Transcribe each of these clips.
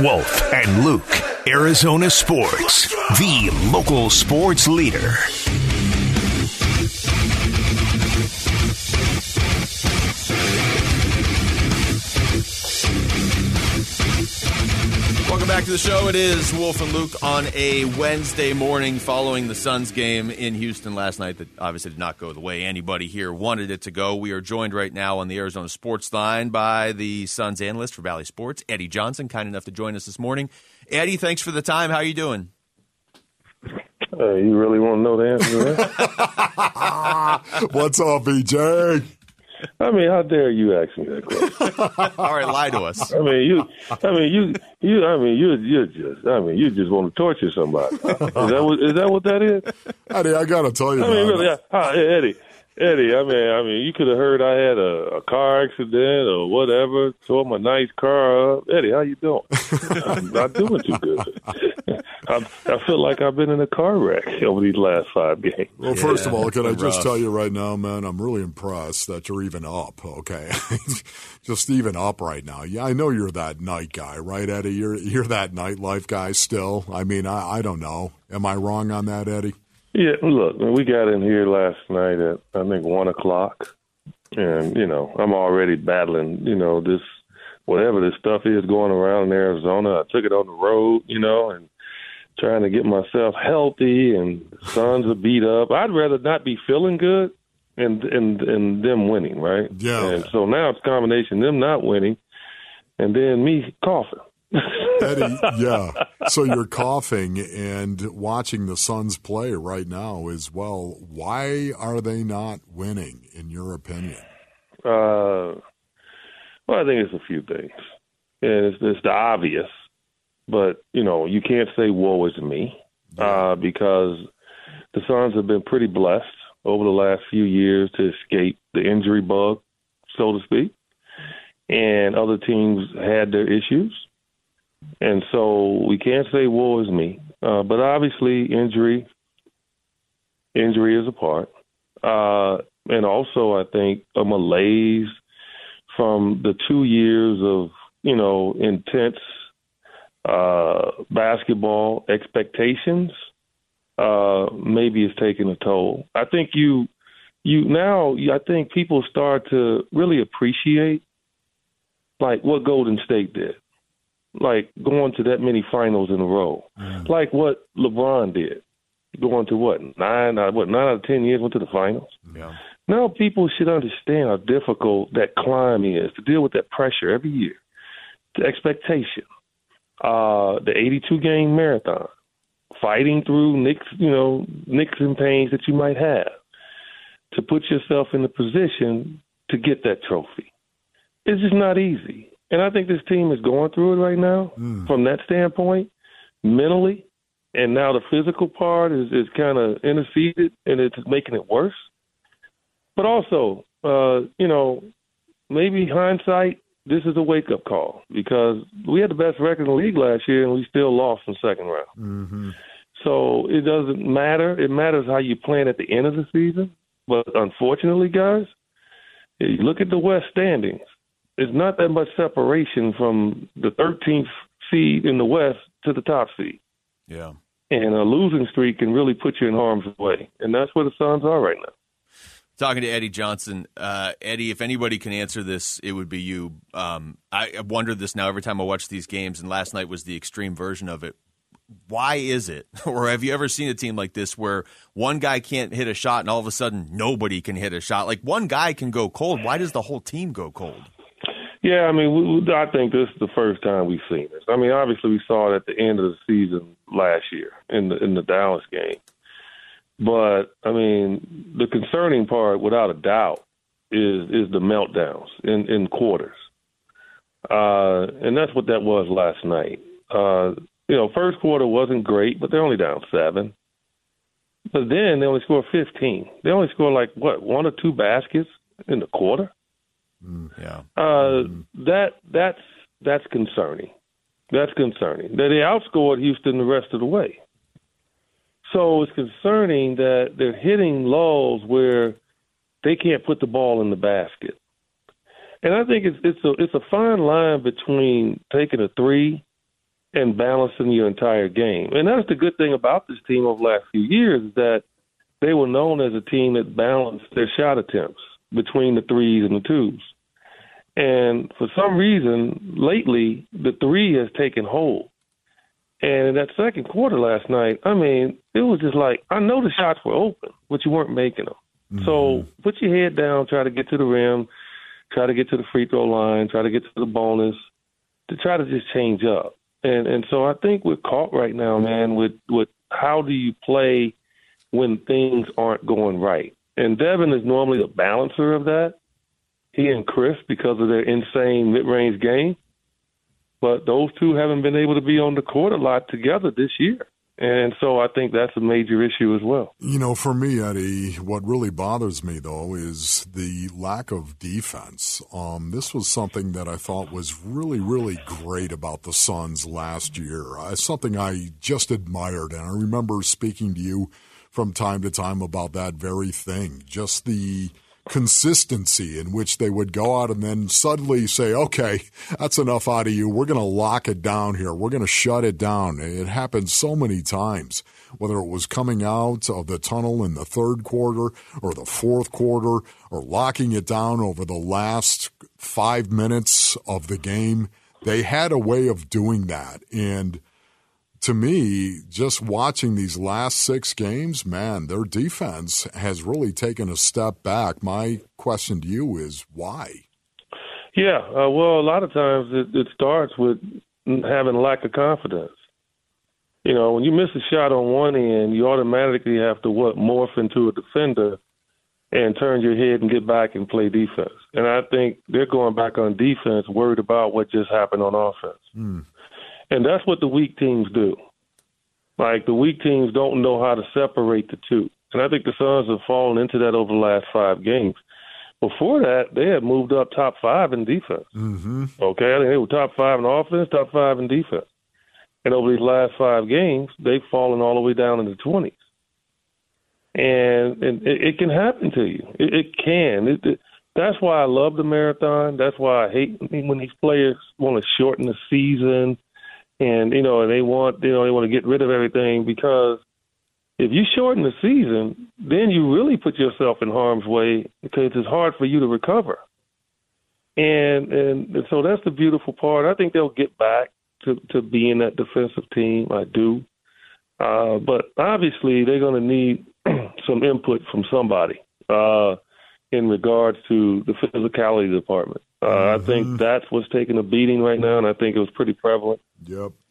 Wolf and Luke, Arizona Sports, the local sports leader. Welcome back to the show. It is Wolf and Luke on a Wednesday morning following the Suns game in Houston last night that obviously did not go the way anybody here wanted it to go. We are joined right now on the Arizona Sports line by the Suns analyst for Bally Sports, Eddie Johnson, kind enough to join us this morning. Eddie, thanks for the time. How are you doing? You really want to know the answer to that? What's up, BJ? I mean, how dare you ask me that question? All right, lie to us. You just want to torture somebody. Is that what that is? Eddie, I gotta tell you. Eddie. I mean, you could have heard I had a car accident or whatever. Tore my nice car up. Eddie, how you doing? I'm not doing too good. I feel like I've been in a car wreck over these last 5 games. Well, first of all, can I just tell you right now, man, I'm really impressed that you're even up, okay? Just even up right now. Yeah, I know you're that night guy, right, Eddie? You're that nightlife guy still. I mean, I don't know. Am I wrong on that, Eddie? Yeah, look, we got in here last night at, I think, 1 o'clock. And, you know, I'm already battling, you know, this, whatever this stuff is going around in Arizona. I took it on the road, you know, and trying to get myself healthy, and the Suns are beat up. I'd rather not be feeling good and them winning, right? Yeah. And so now it's a combination of them not winning and then me coughing. Eddie, yeah. So you're coughing and watching the Suns play right now as well. Why are they not winning, in your opinion? Well, I think it's a few things. And it's the obvious. But, you know, you can't say woe is me because the Suns have been pretty blessed over the last few years to escape the injury bug, so to speak. And other teams had their issues. And so we can't say woe is me. But obviously injury is a part. And also I think a malaise from the 2 years of, you know, intense basketball expectations maybe is taking a toll. I think I think people start to really appreciate like what Golden State did, like going to that many finals in a row, like what LeBron did, going to nine out of 10 years went to the finals. Yeah. Now people should understand how difficult that climb is to deal with that pressure every year, the expectation. The 82-game marathon, fighting through nicks and pains that you might have to put yourself in the position to get that trophy. It's just not easy. And I think this team is going through it right now from that standpoint, mentally, and now the physical part is kind of interceded, and it's making it worse. But also, maybe hindsight, this is a wake-up call because we had the best record in the league last year and we still lost in the second round. Mm-hmm. So it doesn't matter. It matters how you plan at the end of the season. But unfortunately, guys, if you look at the West standings, it's not that much separation from the 13th seed in the West to the top seed. Yeah. And a losing streak can really put you in harm's way. And that's where the Suns are right now. Talking to Eddie Johnson. Eddie, if anybody can answer this, it would be you. I wonder this now every time I watch these games, and last night was the extreme version of it. Why is it, or have you ever seen a team like this where one guy can't hit a shot and all of a sudden nobody can hit a shot? Like one guy can go cold. Why does the whole team go cold? Yeah, I mean, I think this is the first time we've seen this. I mean, obviously we saw it at the end of the season last year in the Dallas game. But, I mean, the concerning part, without a doubt, is the meltdowns in quarters. And that's what that was last night. First quarter wasn't great, but they're only down 7. But then they only scored 15. They only scored, like, what, 1 or 2 baskets in the quarter? That's concerning. That's concerning. They outscored Houston the rest of the way. So it's concerning that they're hitting lulls where they can't put the ball in the basket. And I think it's a fine line between taking a three and balancing your entire game. And that's the good thing about this team over the last few years, that they were known as a team that balanced their shot attempts between the threes and the twos. And for some reason, lately, the three has taken hold. And in that second quarter last night, I mean, it was just like, I know the shots were open, but you weren't making them. Mm-hmm. So put your head down, try to get to the rim, try to get to the free throw line, try to get to the bonus, to try to just change up. And so I think we're caught right now, man, with how do you play when things aren't going right. And Devin is normally the balancer of that, he and Chris, because of their insane mid-range game. But those two haven't been able to be on the court a lot together this year. And so I think that's a major issue as well. You know, for me, Eddie, what really bothers me, though, is the lack of defense. This was something that I thought was really, really great about the Suns last year. Something I just admired, and I remember speaking to you from time to time about that very thing, just the consistency in which they would go out and then suddenly say, okay, that's enough out of you. We're going to lock it down here. We're going to shut it down. It happened so many times, whether it was coming out of the tunnel in the third quarter or the fourth quarter or locking it down over the last 5 minutes of the game. They had a way of doing that. And to me, just watching these last six games, man, their defense has really taken a step back. My question to you is why? Yeah, well, a lot of times it starts with having lack of confidence. You know, when you miss a shot on one end, you automatically have to morph into a defender and turn your head and get back and play defense. And I think they're going back on defense worried about what just happened on offense. Mm. And that's what the weak teams do. Like, the weak teams don't know how to separate the two. And I think the Suns have fallen into that over the last five games. Before that, they had moved up top five in defense. Mm-hmm. Okay, I think they were top five in offense, top five in defense. And over these last five games, they've fallen all the way down in the 20s. And it can happen to you. That's why I love the marathon. That's why I hate when these players want to shorten the season. And, you know, they want to get rid of everything, because if you shorten the season, then you really put yourself in harm's way, because it's hard for you to recover. And so that's the beautiful part. I think they'll get back to being that defensive team. I do. But obviously they're going to need some input from somebody in regards to the physicality department. Mm-hmm. I think that's what's taking a beating right now, and I think it was pretty prevalent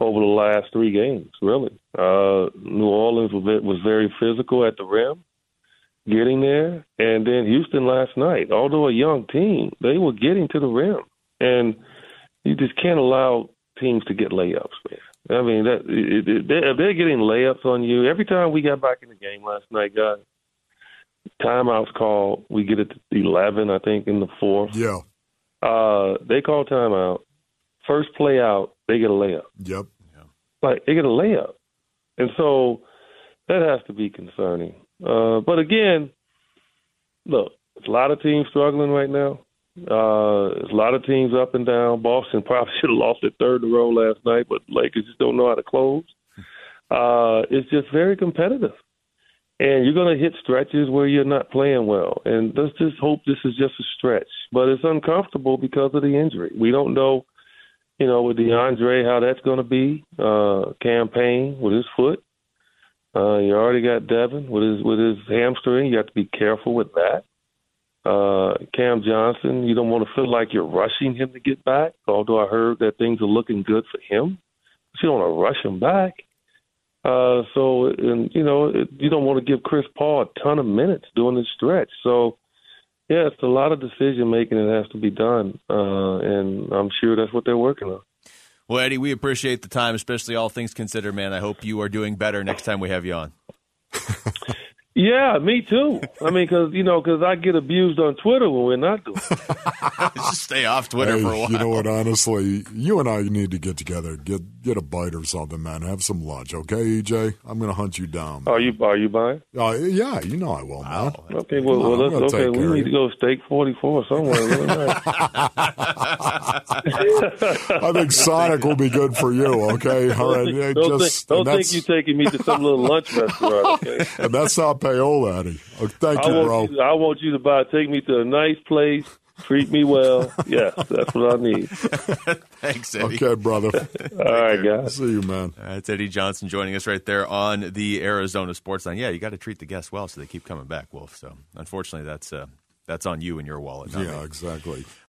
over the last three games, really. New Orleans was very physical at the rim, getting there, and then Houston last night, although a young team, they were getting to the rim. And you just can't allow teams to get layups, man. I mean, they're getting layups on you. Every time we got back in the game last night, guys, timeouts called. We get it to 11, I think, in the fourth. Yeah. They call timeout. First play out, they get a layup. Yep. Yeah. Like, they get a layup. And so that has to be concerning. But again, look, there's a lot of teams struggling right now. There's a lot of teams up and down. Boston probably should have lost their third in a row last night, but Lakers just don't know how to close. It's just very competitive. And you're going to hit stretches where you're not playing well. And let's just hope this is just a stretch. But it's uncomfortable because of the injury. We don't know, you know, with DeAndre, how that's going to be. Cam Payne with his foot. You already got Devin with his hamstring. You have to be careful with that. Cam Johnson, you don't want to feel like you're rushing him to get back, although I heard that things are looking good for him. But you don't want to rush him back. You don't want to give Chris Paul a ton of minutes during the stretch. So, yeah, it's a lot of decision-making that has to be done, and I'm sure that's what they're working on. Well, Eddie, we appreciate the time, especially all things considered, man. I hope you are doing better next time we have you on. Yeah, me too. I mean, because I get abused on Twitter when we're not doing it. Just stay off Twitter for a while. You know what, honestly, you and I need to get together, get a bite or something, man. Have some lunch, okay, EJ? I'm going to hunt you down. Are you buying? Yeah, you know I will, man. Wow. Okay, well let's okay. We need to go Steak 44 somewhere. I think Sonic will be good for you, okay? All right. Don't think you're taking me to some little lunch restaurant, okay? And that's not payola, Eddie. Oh, thank you, bro. I want you to take me to a nice place. Treat me well. Yes, that's what I need. Thanks, Eddie. Okay, brother. All right, guys. See you, man. That's Eddie Johnson joining us right there on the Arizona Sports Line. Yeah, you got to treat the guests well so they keep coming back, Wolf. So, unfortunately, that's on you and your wallet. Yeah, exactly.